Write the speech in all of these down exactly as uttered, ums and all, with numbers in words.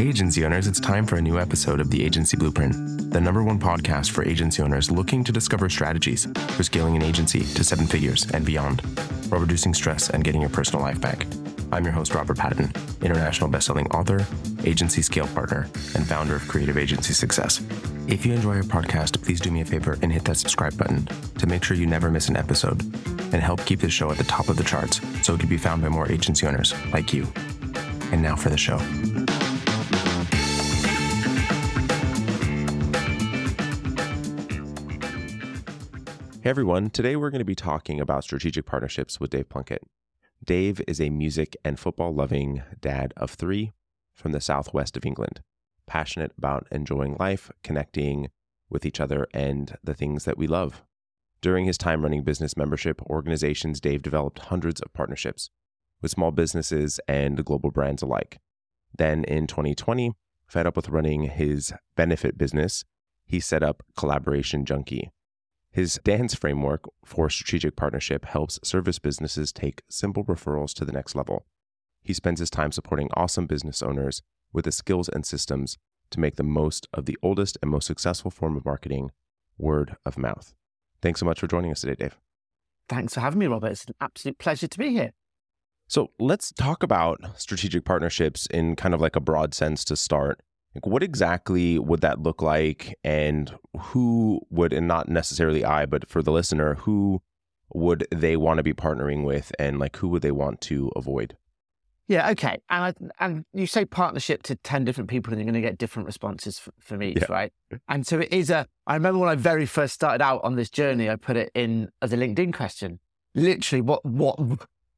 Hey, agency owners, it's time for a new episode of The Agency Blueprint, the number one podcast for agency owners looking to discover strategies for scaling an agency to seven figures and beyond, while reducing stress and getting your personal life back. I'm your host, Robert Patton, international best-selling author, agency scale partner, and founder of Creative Agency Success. If you enjoy our podcast, please do me a favor and hit that subscribe button to make sure you never miss an episode and help keep this show at the top of the charts so it can be found by more agency owners like you. And now for the show. Hey everyone, today we're going to be talking about strategic partnerships with Dave Plunkett. Dave is a music and football-loving dad of three from the southwest of England, passionate about enjoying life, connecting with each other, and the things that we love. During his time running business membership organizations, Dave developed hundreds of partnerships with small businesses and global brands alike. Then in twenty twenty, fed up with running his benefit business, he set up Collaboration Junkie. His D A N S framework for strategic partnership helps service businesses take simple referrals to the next level. He spends his time supporting awesome business owners with the skills and systems to make the most of the oldest and most successful form of marketing, word of mouth. Thanks so much for joining us today, Dave. Thanks for having me, Robert. It's an absolute pleasure to be here. So let's talk about strategic partnerships in kind of like a broad sense to start. Like, what exactly would that look like, and who would, and not necessarily I, but for the listener, who would they want to be partnering with, and like who would they want to avoid? Yeah, okay. And I, and you say partnership to ten different people, and you're going to get different responses for, from each, yeah. Right? And so it is a, I remember when I very first started out on this journey, I put it in as a LinkedIn question. Literally, what what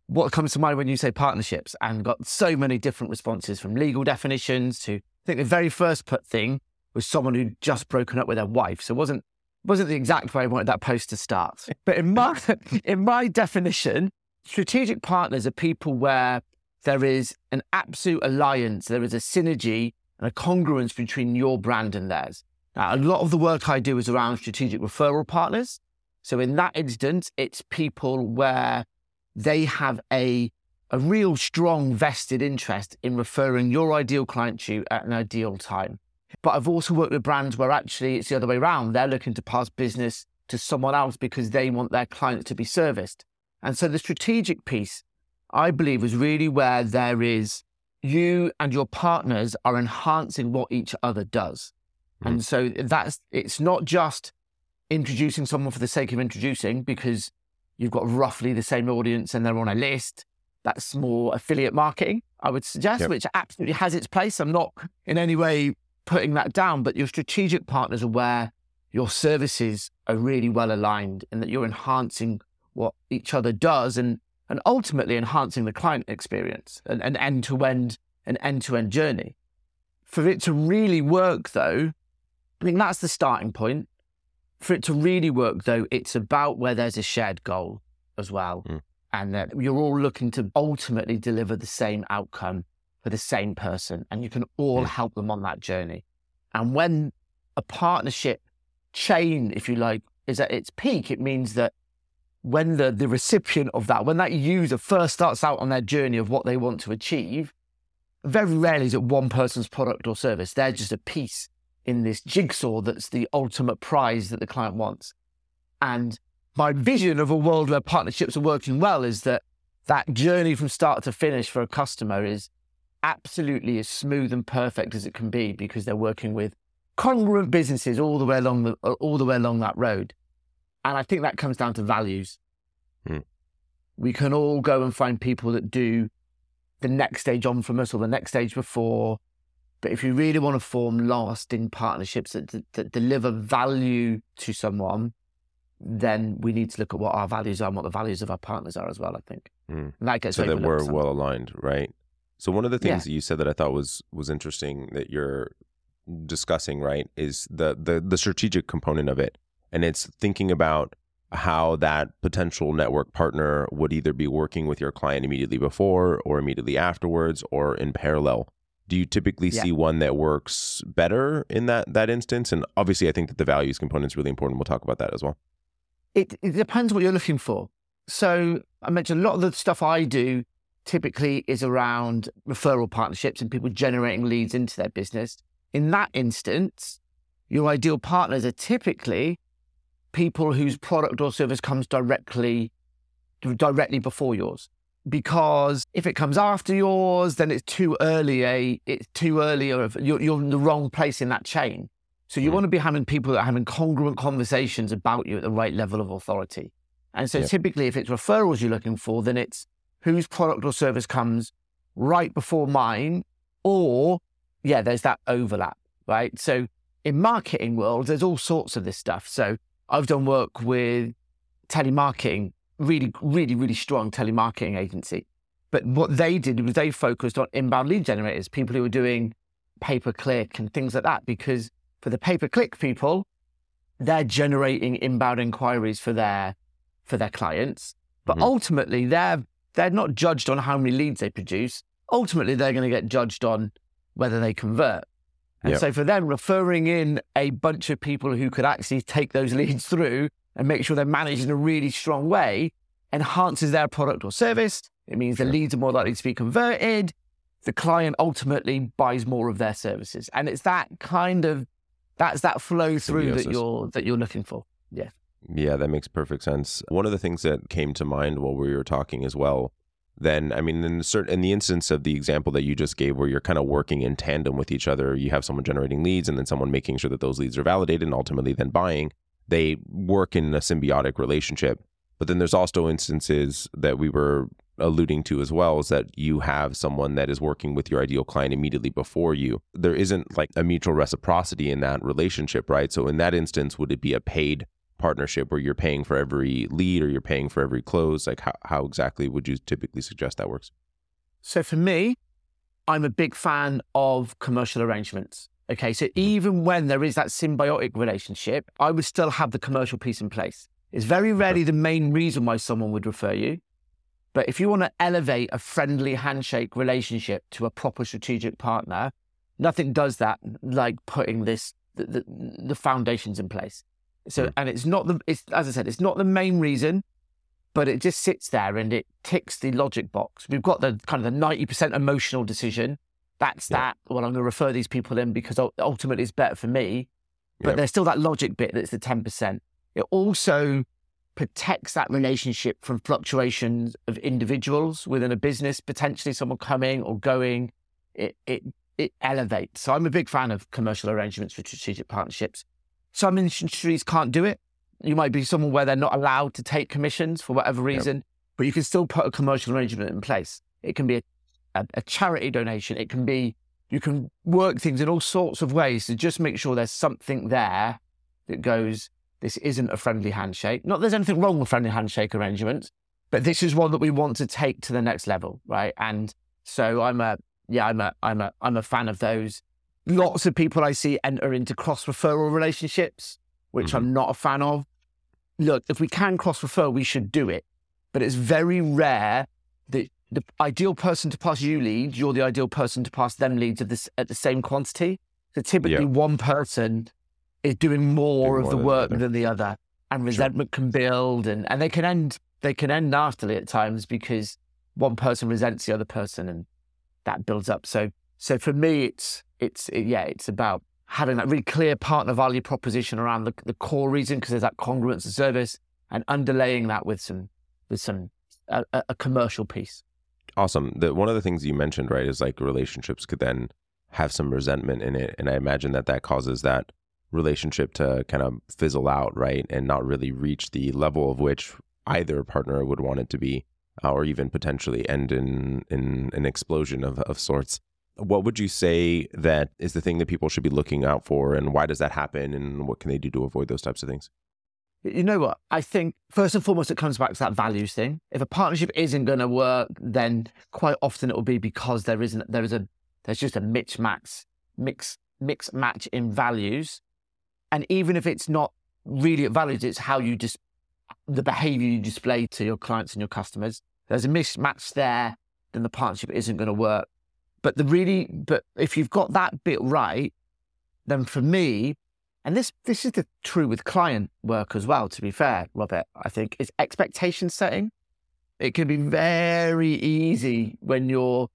what comes to mind when you say partnerships? And got so many different responses, from legal definitions to, I think the very first put thing was someone who'd just broken up with their wife. So it wasn't, wasn't the exact way I wanted that post to start. But in my, in my definition, strategic partners are people where there is an absolute alliance, there is a synergy and a congruence between your brand and theirs. Now, a lot of the work I do is around strategic referral partners. So in that instance, it's people where they have a a real strong vested interest in referring your ideal client to you at an ideal time. But I've also worked with brands where actually it's the other way around. They're looking to pass business to someone else because they want their clients to be serviced. And so the strategic piece, I believe, is really where there is you and your partners are enhancing what each other does. Mm. And so that's, it's not just introducing someone for the sake of introducing because you've got roughly the same audience and they're on a list. That's more affiliate marketing, I would suggest, yep. Which absolutely has its place. I'm not in any way putting that down, but your strategic partners are where your services are really well aligned and that you're enhancing what each other does and, and ultimately enhancing the client experience and an end-to-end, an end-to-end journey. For it to really work, though, I mean, that's the starting point. For it to really work, though, it's about where there's a shared goal as well. Mm. And that you're all looking to ultimately deliver the same outcome for the same person, and you can all help them on that journey. And when a partnership chain, if you like, is at its peak, it means that when the, the recipient of that, when that user first starts out on their journey of what they want to achieve, very rarely is it one person's product or service. They're just a piece in this jigsaw that's the ultimate prize that the client wants. And my vision of a world where partnerships are working well is that that journey from start to finish for a customer is absolutely as smooth and perfect as it can be because they're working with congruent businesses all the way along the, all the way along that road. And I think that comes down to values. Hmm. We can all go and find people that do the next stage on from us or the next stage before. But if you really want to form lasting partnerships that, that, that deliver value to someone, then we need to look at what our values are and what the values of our partners are as well, I think. Mm. And that gets so that we're sometimes well aligned, right? So one of the things yeah. that you said that I thought was was interesting that you're discussing, right, is the, the, the strategic component of it. And it's thinking about how that potential network partner would either be working with your client immediately before or immediately afterwards or in parallel. Do you typically yeah. see one that works better in that, that instance? And obviously, I think that the values component is really important. We'll talk about that as well. It, it depends what you're looking for. So I mentioned a lot of the stuff I do typically is around referral partnerships and people generating leads into their business. In that instance, your ideal partners are typically people whose product or service comes directly, directly before yours. Because if it comes after yours, then it's too early. Eh? It's too early, or you're, you're in the wrong place in that chain. So you yeah. want to be having people that are having congruent conversations about you at the right level of authority. And so yeah. typically, if it's referrals you're looking for, then it's whose product or service comes right before mine, or yeah, there's that overlap, right? So in marketing world, there's all sorts of this stuff. So I've done work with telemarketing. Really, really, really strong telemarketing agency. But what they did was they focused on inbound lead generators, people who were doing pay-per-click and things like that, because for the pay-per-click people, they're generating inbound inquiries for their for their clients. But mm-hmm. ultimately, they're they're not judged on how many leads they produce. Ultimately, they're going to get judged on whether they convert. And yep. so for them, referring in a bunch of people who could actually take those leads through and make sure they're managed in a really strong way enhances their product or service. It means sure. the leads are more likely to be converted. The client ultimately buys more of their services. And it's that kind of, that's that flow through that you're, that you're looking for. Yeah. Yeah, that makes perfect sense. One of the things that came to mind while we were talking as well, then, I mean, in, certain, in the instance of the example that you just gave where you're kind of working in tandem with each other, you have someone generating leads and then someone making sure that those leads are validated and ultimately then buying. They work in a symbiotic relationship. But then there's also instances that we were alluding to as well, is that you have someone that is working with your ideal client immediately before you. There isn't like a mutual reciprocity in that relationship, right? So in that instance, would it be a paid partnership where you're paying for every lead or you're paying for every close? Like how, how exactly would you typically suggest that works? So for me, I'm a big fan of commercial arrangements. Okay, so even when there is that symbiotic relationship, I would still have the commercial piece in place. It's very rarely the main reason why someone would refer you. But if you want to elevate a friendly handshake relationship to a proper strategic partner, nothing does that like putting this the, the, the foundations in place. So, and it's not the, it's, as I said, it's not the main reason, but it just sits there and it ticks the logic box. We've got the kind of the ninety percent emotional decision. That's yeah. that, well, I'm going to refer these people in because ultimately it's better for me. But yeah. there's still that logic bit that's the ten percent. It also protects that relationship from fluctuations of individuals within a business, potentially someone coming or going. It it it elevates. So I'm a big fan of commercial arrangements for strategic partnerships. Some industries can't do it. You might be someone where they're not allowed to take commissions for whatever reason, yeah. but you can still put a commercial arrangement in place. It can be a a charity donation. It can be, you can work things in all sorts of ways to just make sure there's something there that goes, this isn't a friendly handshake. Not that there's anything wrong with friendly handshake arrangements, but this is one that we want to take to the next level, right? And so I'm a, yeah, I'm a, I'm a, I'm a fan of those. Lots of people I see enter into cross-referral relationships, which mm-hmm. I'm not a fan of. Look, if we can cross-refer, we should do it, but it's very rare that the ideal person to pass you leads, you're the ideal person to pass them leads at, this, at the same quantity. So typically yep. one person is doing more doing of more the than work the than the other, and resentment sure. can build, and, and they can end they can end nastily at times because one person resents the other person, and that builds up. So so for me, it's it's it, yeah, it's about having that really clear partner value proposition around the, the core reason, because there's that congruence of service, and underlaying that with some with some a, a commercial piece. Awesome. The, one of the things you mentioned, right, is like relationships could then have some resentment in it. And I imagine that that causes that relationship to kind of fizzle out, right, and not really reach the level of which either partner would want it to be, uh, or even potentially end in, in an explosion of, of sorts. What would you say that is the thing that people should be looking out for, and why does that happen, and what can they do to avoid those types of things? You know what? I think first and foremost, it comes back to that values thing. If a partnership isn't going to work, then quite often it will be because there isn't there is a there's just a mix match mix mix match in values, and even if it's not really at values, it's how you just dis- the behavior you display to your clients and your customers. If there's a mismatch there, then the partnership isn't going to work. But the really, but if you've got that bit right, then for me. And this this is the, true with client work as well, to be fair, Robert, I think, is expectation setting. It can be very easy when you're,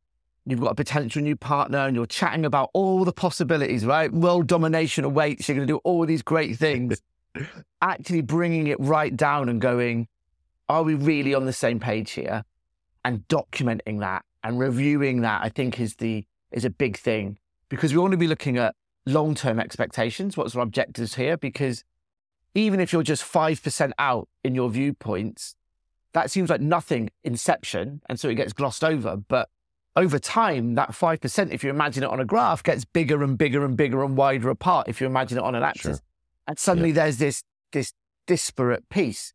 you've got a potential new partner and you're chatting about all the possibilities, right? World domination awaits, you're going to do all these great things. Actually bringing it right down and going, are we really on the same page here? And documenting that and reviewing that, I think is the is a big thing, because we want to be looking at long-term expectations. What's our objectives here? Because even if you're just five percent out in your viewpoints, that seems like nothing inception. And so it gets glossed over. But over time, that five percent, if you imagine it on a graph, gets bigger and bigger and bigger and wider apart if you imagine it on an axis. Sure. And suddenly yeah. there's this this disparate piece.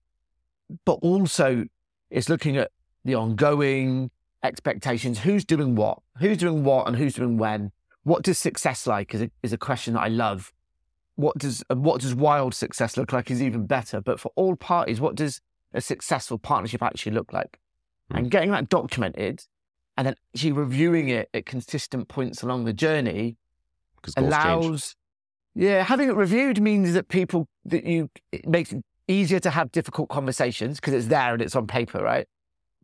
But also it's looking at the ongoing expectations. Who's doing what? Who's doing what and who's doing when? What does success like is a, is a question that I love. What does what does wild success look like is even better. But for all parties, what does a successful partnership actually look like? Mm. And getting that documented and then actually reviewing it at consistent points along the journey allows... Change. Yeah, having it reviewed means that people, that you, it makes it easier to have difficult conversations because it's there and it's on paper, right?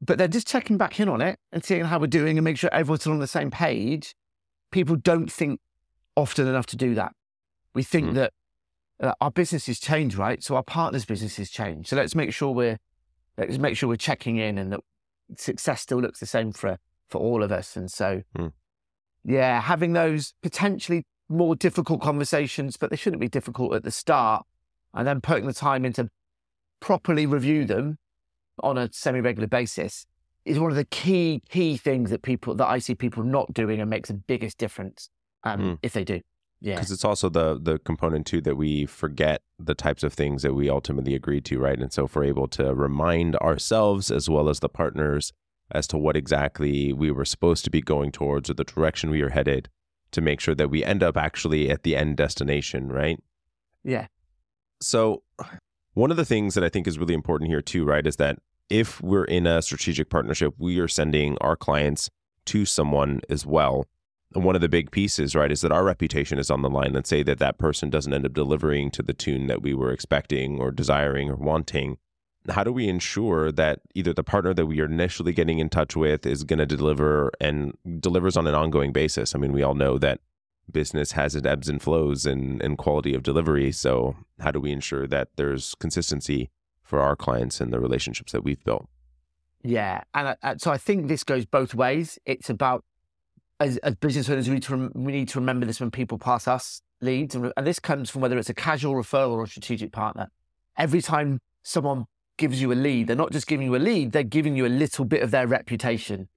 But they're just checking back in on it and seeing how we're doing and make sure everyone's on the same page. People don't think often enough to do that. We think mm. that uh, our businesses change, right? So our partners' businesses change. So let's make sure we're let's make sure we're checking in and that success still looks the same for for all of us. And so, mm. yeah, having those potentially more difficult conversations, but they shouldn't be difficult at the start, and then putting the time in to properly review them on a semi-regular basis is one of the key, key things that people, that I see people not doing, and makes the biggest difference um, mm. if they do. Yeah. Because it's also the the component too that we forget the types of things that we ultimately agree to, right? And so if we're able to remind ourselves as well as the partners as to what exactly we were supposed to be going towards or the direction we are headed, to make sure that we end up actually at the end destination, right? Yeah. So one of the things that I think is really important here too, right, is that if we're in a strategic partnership, we are sending our clients to someone as well. And one of the big pieces, right, is that our reputation is on the line. Let's say that that person doesn't end up delivering to the tune that we were expecting or desiring or wanting. How do we ensure that either the partner that we are initially getting in touch with is going to deliver and delivers on an ongoing basis? I mean, we all know that business has its ebbs and flows and, and quality of delivery. So how do we ensure that there's consistency for our clients and the relationships that we've built? Yeah. And I, so I think this goes both ways. It's about, as, as business owners, we need, to rem- we need to remember this when people pass us leads. And, re- and this comes from whether it's a casual referral or a strategic partner. Every time someone gives you a lead, they're not just giving you a lead, they're giving you a little bit of their reputation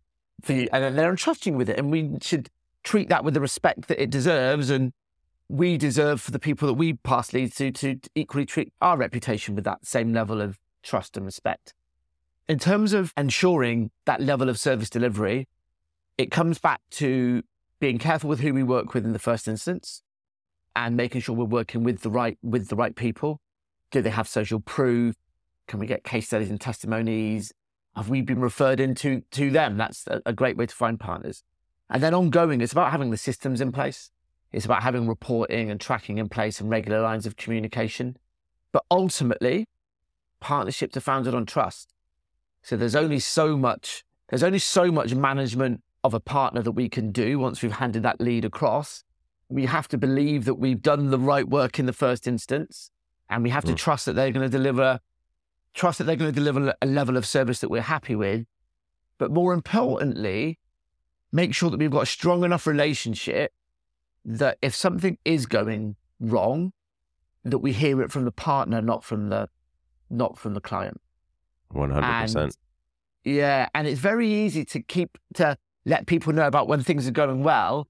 for you. And they're entrusting you with it. And we should treat that with the respect that it deserves. And we deserve for the people that we pass leads to, to equally treat our reputation with that same level of trust and respect. In terms of ensuring that level of service delivery, it comes back to being careful with who we work with in the first instance and making sure we're working with the right, with the right people. Do they have social proof? Can we get case studies and testimonies? Have we been referred into to them? That's a great way to find partners. And then ongoing, it's about having the systems in place. It's about having reporting and tracking in place and regular lines of communication. But ultimately, partnerships are founded on trust. So there's only so much, there's only so much management of a partner that we can do once we've handed that lead across. We have to believe that we've done the right work in the first instance, and we have to mm. trust that they're going to deliver, trust that they're going to deliver a level of service that we're happy with. But more importantly, make sure that we've got a strong enough relationship that if something is going wrong, that we hear it from the partner, not from the, not from the client. one hundred percent. And, yeah. And it's very easy to keep, to let people know about when things are going well.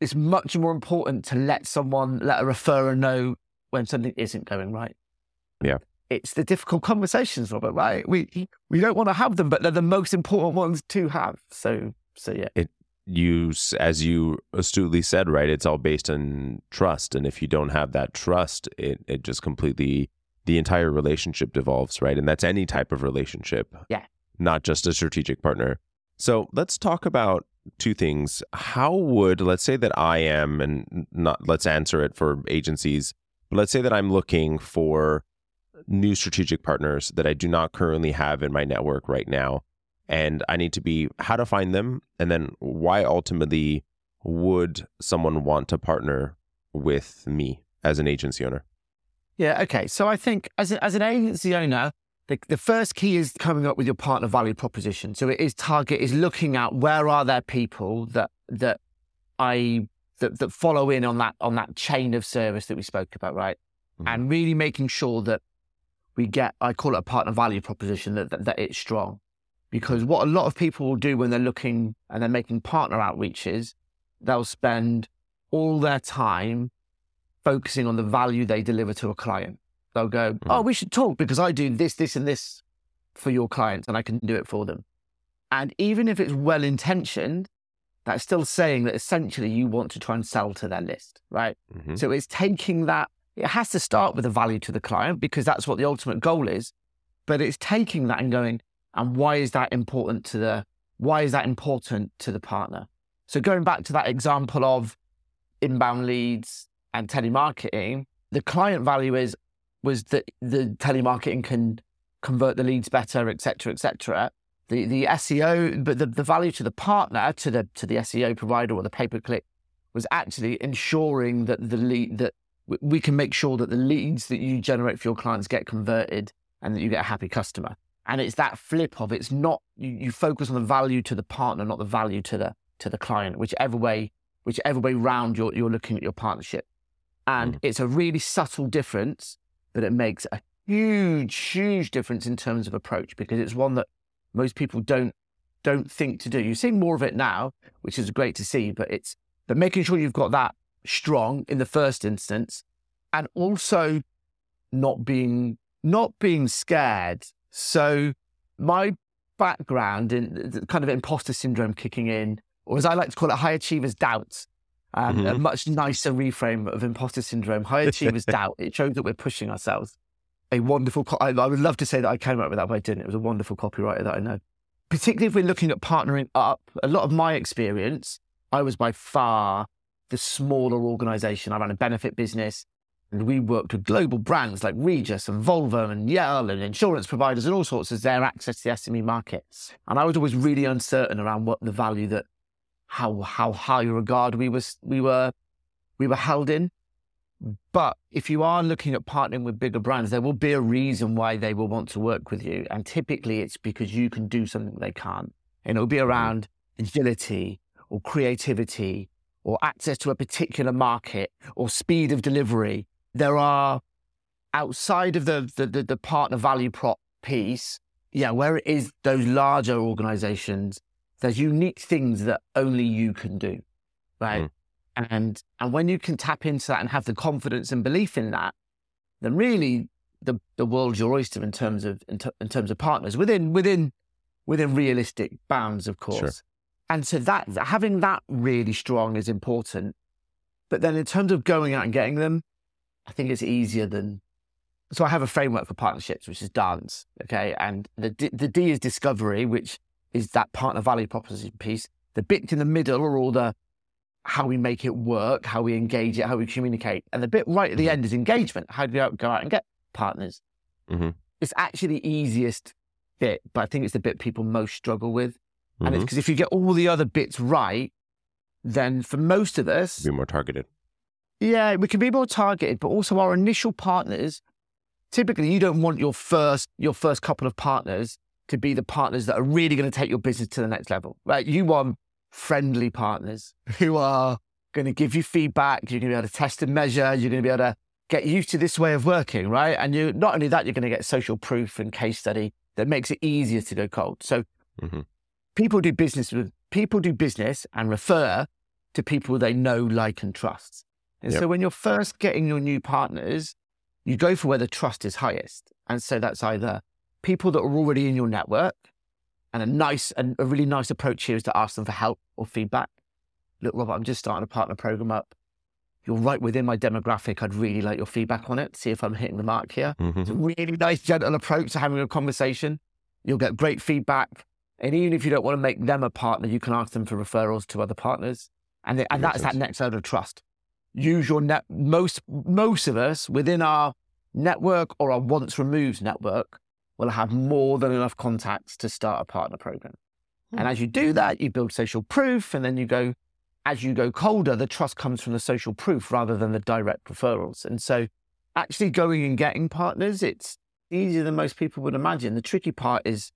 It's much more important to let someone, let a referrer know when something isn't going right. Yeah. It's the difficult conversations, Robert, right? We, we don't want to have them, but they're the most important ones to have. So, so yeah. It, You, as you astutely said, right, it's all based on trust. And if you don't have that trust, it, it just completely, the entire relationship devolves, right? And that's any type of relationship, yeah, not just a strategic partner. So let's talk about two things. How would, let's say that I am, and not, let's answer it for agencies, but let's say that I'm looking for new strategic partners that I do not currently have in my network right now. and I need to be how to find them, and then why ultimately would someone want to partner with me as an agency owner? Yeah, okay. So I think as, a, as an agency owner, the, the first key is coming up with your partner value proposition. So it is target is looking at where are there people that that I that, that follow in on that on that chain of service that we spoke about, right? Mm-hmm. And really making sure that we get, I call it a partner value proposition, that, that that it's strong. Because what a lot of people will do when they're looking and they're making partner outreaches, they'll spend all their time focusing on the value they deliver to a client. They'll go, mm-hmm. oh, we should talk because I do this, this, and this for your clients and I can do it for them. And even if it's well-intentioned, that's still saying that essentially you want to try and sell to their list, right? Mm-hmm. So it's taking that, it has to start with a value to the client because that's what the ultimate goal is, but it's taking that and going, and why is that important to the, why is that important to the partner? So going back to that example of inbound leads and telemarketing, the client value is, was that the telemarketing can convert the leads better, et cetera, et cetera. The, the S E O, but the, the value to the partner, to the, to the S E O provider or the pay-per-click was actually ensuring that the lead, that we can make sure that the leads that you generate for your clients get converted and that you get a happy customer. And it's that flip of, it's not, you, you focus on the value to the partner, not the value to the to the client, whichever way, whichever way round you're, you're looking at your partnership. And mm. it's a really subtle difference, but it makes a huge, huge difference in terms of approach because it's one that most people don't don't think to do. You're seeing more of it now, which is great to see, but it's but making sure you've got that strong in the first instance and also not being not being scared. So my background in kind of imposter syndrome kicking in, or as I like to call it, high achievers doubt, um, mm-hmm. a much nicer reframe of imposter syndrome, high achievers doubt. It shows that we're pushing ourselves. A wonderful, co- I, I would love to say that I came up with that, but I didn't. It was a wonderful copywriter that I know. Particularly if we're looking at partnering up, a lot of my experience, I was by far the smaller organisation. I ran a benefit business and we worked with global brands like Regis and Volvo and Yale and insurance providers and all sorts as their access to the S M E markets. And I was always really uncertain around what the value that, how how high a regard we was we were we were held in. But if you are looking at partnering with bigger brands, there will be a reason why they will want to work with you. And typically it's because you can do something they can't. And it'll be around agility or creativity or access to a particular market or speed of delivery. There are, outside of the, the, the, the partner value prop piece, yeah, where it is those larger organizations, there's unique things that only you can do, right? Mm. And and when you can tap into that and have the confidence and belief in that, then really the, the world's your oyster in terms of in, t- in terms of partners within within within realistic bounds, of course. Sure. And so that having that really strong is important. But then in terms of going out and getting them, I think it's easier than. So I have a framework for partnerships, which is dance, okay? And the D, the D is discovery, which is that partner value proposition piece. The bit in the middle are all the how we make it work, how we engage it, how we communicate. And the bit right at the mm-hmm. end is engagement. How do we go out and get partners? Mm-hmm. It's actually the easiest bit, but I think it's the bit people most struggle with. Mm-hmm. And it's because if you get all the other bits right, then for most of us... Be more targeted. Yeah, we can be more targeted, but also our initial partners, typically you don't want your first your first couple of partners to be the partners that are really going to take your business to the next level, right? You want friendly partners who are going to give you feedback. You're going to be able to test and measure. You're going to be able to get used to this way of working, right? And you not only that, you're going to get social proof and case study that makes it easier to go cold. So mm-hmm. people do business with people do business and refer to people they know, like, and trust. And yep. so when you're first getting your new partners, you go for where the trust is highest. And so that's either people that are already in your network, and a nice and a really nice approach here is to ask them for help or feedback. Look, Robert, I'm just starting a partner program up. You're right within my demographic. I'd really like your feedback on it. See if I'm hitting the mark here. Mm-hmm. It's a really nice, gentle approach to having a conversation. You'll get great feedback. And even if you don't want to make them a partner, you can ask them for referrals to other partners. And they, and that's sense. That next level of trust. Use your net. Most most of us within our network or our once removed network will have more than enough contacts to start a partner program. Mm. And as you do that, you build social proof, and then you go, as you go colder, the trust comes from the social proof rather than the direct referrals. And so actually going and getting partners, it's easier than most people would imagine. The tricky part is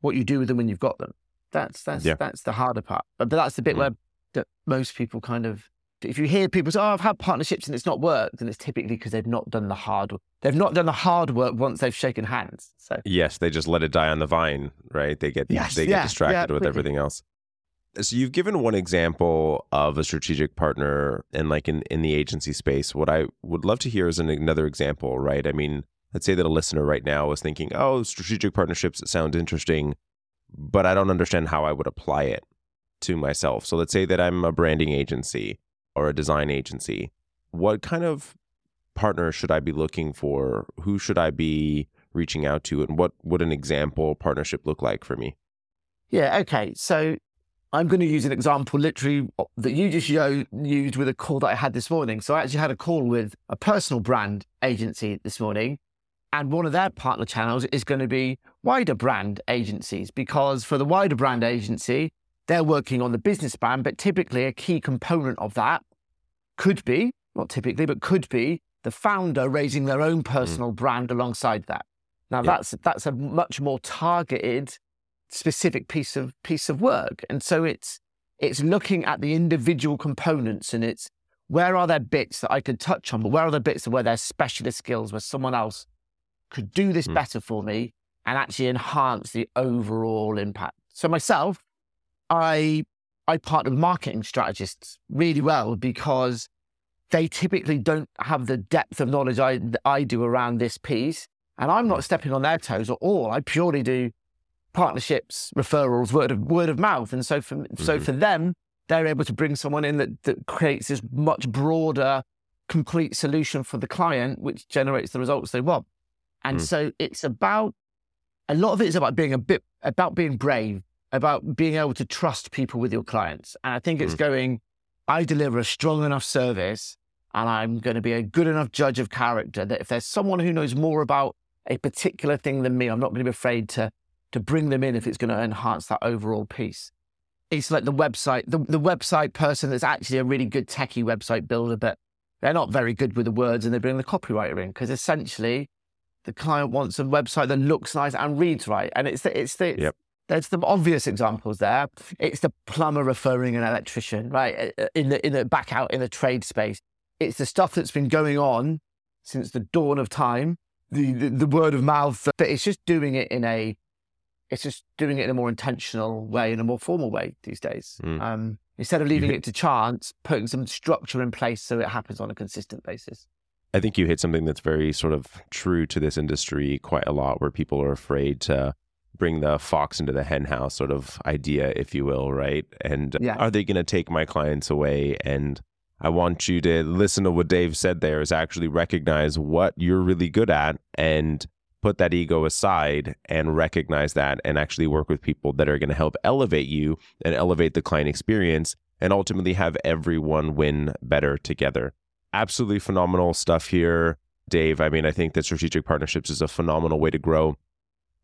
what you do with them when you've got them. That's that's yeah. that's the harder part. But, but that's the bit mm. where that most people kind of, if you hear people say, oh, I've had partnerships and it's not worked, then it's typically because they've not done the hard work. They've not done the hard work once they've shaken hands. So yes, they just let it die on the vine, right? They get yes, they yeah, get distracted yeah, with everything else. So you've given one example of a strategic partner and like in, in the agency space. What I would love to hear is an, another example, right? I mean, let's say that a listener right now is thinking, oh, strategic partnerships sound interesting, but I don't understand how I would apply it to myself. So let's say that I'm a branding agency or a design agency. What kind of partner should I be looking for? Who should I be reaching out to? And what would an example partnership look like for me? Yeah, okay. So I'm going to use an example literally that you just used with a call that I had this morning. So I actually had a call with a personal brand agency this morning, and one of their partner channels is going to be wider brand agencies, because for the wider brand agency, they're working on the business brand, but typically a key component of that could be, not typically, but could be the founder raising their own personal mm. brand alongside that. Now yeah. that's that's a much more targeted, specific piece of piece of work. And so it's it's looking at the individual components, and it's where are there bits that I could touch on, but where are the bits where there's specialist skills where someone else could do this mm. better for me and actually enhance the overall impact. So myself, I I partner with marketing strategists really well, because they typically don't have the depth of knowledge I that I do around this piece, and I'm not stepping on their toes at all. I purely do partnerships, referrals, word of word of mouth, and so for mm-hmm. so for them, they're able to bring someone in that, that creates this much broader, complete solution for the client, which generates the results they want. And mm. so it's about a lot of it is about being a bit about being brave, about being able to trust people with your clients. And I think it's mm. going, I deliver a strong enough service, and I'm going to be a good enough judge of character that if there's someone who knows more about a particular thing than me, I'm not going to be afraid to to bring them in if it's going to enhance that overall piece. It's like the website, the, the website person that's actually a really good techie website builder, but they're not very good with the words, and they bring the copywriter in because essentially the client wants a website that looks nice and reads right. And it's the, it's the, yep. There's the obvious examples there. It's the plumber referring an electrician, right? In the in the back out in the trade space. It's the stuff that's been going on since the dawn of time. The the, the word of mouth. But it's just doing it in a, it's just doing it in a more intentional way, in a more formal way these days. Mm. Um, instead of leaving it to chance, putting some structure in place so it happens on a consistent basis. I think you hit something that's very sort of true to this industry quite a lot, where people are afraid to bring the fox into the hen house sort of idea, if you will, right? And yeah. are they going to take my clients away? And I want you to listen to what Dave said there, is actually recognize what you're really good at and put that ego aside and recognize that, and actually work with people that are going to help elevate you and elevate the client experience, and ultimately have everyone win better together. Absolutely phenomenal stuff here, Dave. I mean, I think that strategic partnerships is a phenomenal way to grow.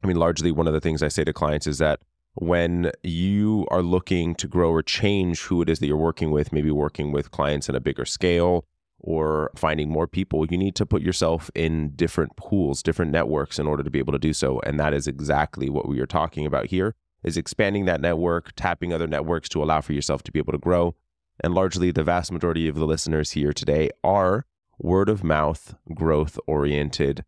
I mean, largely one of the things I say to clients is that when you are looking to grow or change who it is that you're working with, maybe working with clients on a bigger scale or finding more people, you need to put yourself in different pools, different networks in order to be able to do so. And that is exactly what we are talking about here, is expanding that network, tapping other networks to allow for yourself to be able to grow. And largely the vast majority of the listeners here today are word of mouth, growth-oriented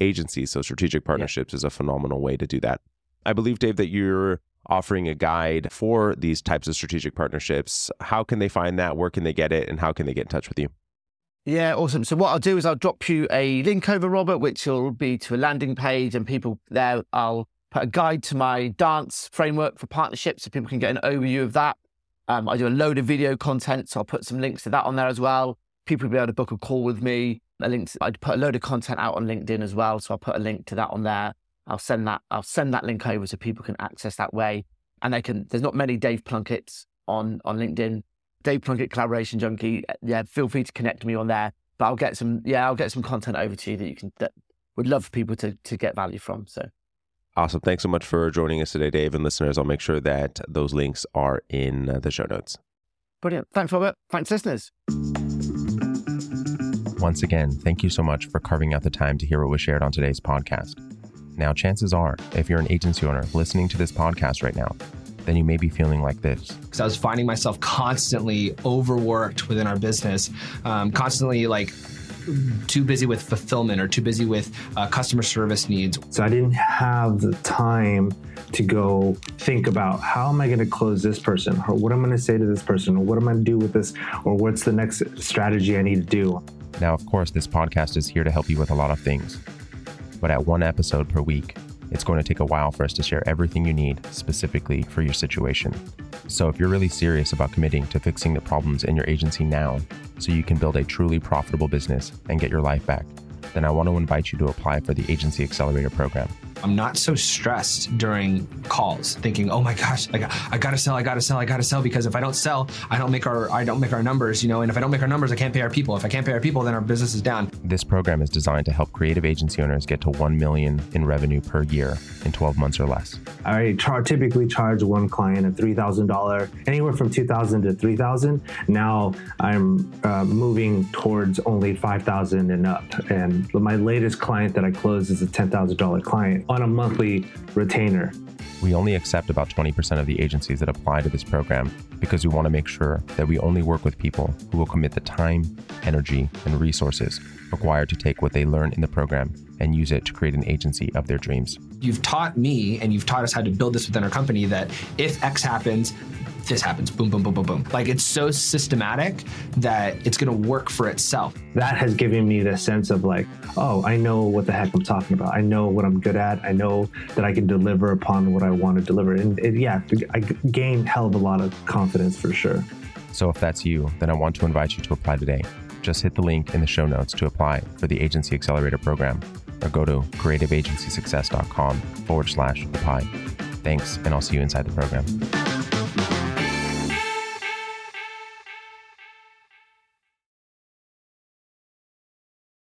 agencies. So strategic partnerships yeah. is a phenomenal way to do that. I believe, Dave, that you're offering a guide for these types of strategic partnerships. How can they find that? Where can they get it? And how can they get in touch with you? Yeah, awesome. So what I'll do is I'll drop you a link over, Robert, which will be to a landing page, and people there, I'll put a guide to my dance framework for partnerships so people can get an overview of that. Um, I do a load of video content, so I'll put some links to that on there as well. People will be able to book a call with me. A link to, I'd put a load of content out on LinkedIn as well, so I'll put a link to that on there. I'll send that. I'll send that link over so people can access that way, and they can. There's not many Dave Plunketts on on LinkedIn. Dave Plunkett, Collaboration Junkie. Yeah, feel free to connect me on there. But I'll get some. Yeah, I'll get some content over to you that you can. That would love for people to to get value from. So Awesome. Thanks so much for joining us today, Dave. And listeners, I'll make sure that those links are in the show notes. Brilliant. Thanks, Robert. Thanks, listeners. Once again, thank you so much for carving out the time to hear what was shared on today's podcast. Now, chances are, if you're an agency owner listening to this podcast right now, then you may be feeling like this. Because I was finding myself constantly overworked within our business, um, constantly like too busy with fulfillment or too busy with uh, customer service needs. So I didn't have the time to go think about how am I going to close this person, or what I'm going to say to this person, or what am I going to do with this, or what's the next strategy I need to do. Now, of course, this podcast is here to help you with a lot of things, but at one episode per week, it's going to take a while for us to share everything you need specifically for your situation. So if you're really serious about committing to fixing the problems in your agency now so you can build a truly profitable business and get your life back, then I want to invite you to apply for the Agency Accelerator Program. I'm not so stressed during calls thinking, oh my gosh, I, got, I gotta sell, I gotta sell, I gotta sell, because if I don't sell, I don't make our I don't make our numbers, you know, and if I don't make our numbers, I can't pay our people. If I can't pay our people, then our business is down. This program is designed to help creative agency owners get to one million dollars in revenue per year in twelve months or less. I char- typically charge one client a three thousand dollars, anywhere from two thousand dollars to three thousand dollars. Now I'm uh, moving towards only five thousand dollars and up. And my latest client that I closed is a ten thousand dollars client on a monthly retainer. We only accept about twenty percent of the agencies that apply to this program because we want to make sure that we only work with people who will commit the time, energy, and resources required to take what they learn in the program and use it to create an agency of their dreams. You've taught me and you've taught us how to build this within our company that if X happens, this happens. Boom, boom, boom, boom, boom. Like, it's so systematic that it's going to work for itself. That has given me the sense of like, oh, I know what the heck I'm talking about. I know what I'm good at. I know that I can deliver upon what I want to deliver. And it, yeah, I gained hell of a lot of confidence for sure. So if that's you, then I want to invite you to apply today. Just hit the link in the show notes to apply for the Agency Accelerator Program, or go to creative agency success dot com forward slash apply. Thanks, and I'll see you inside the program.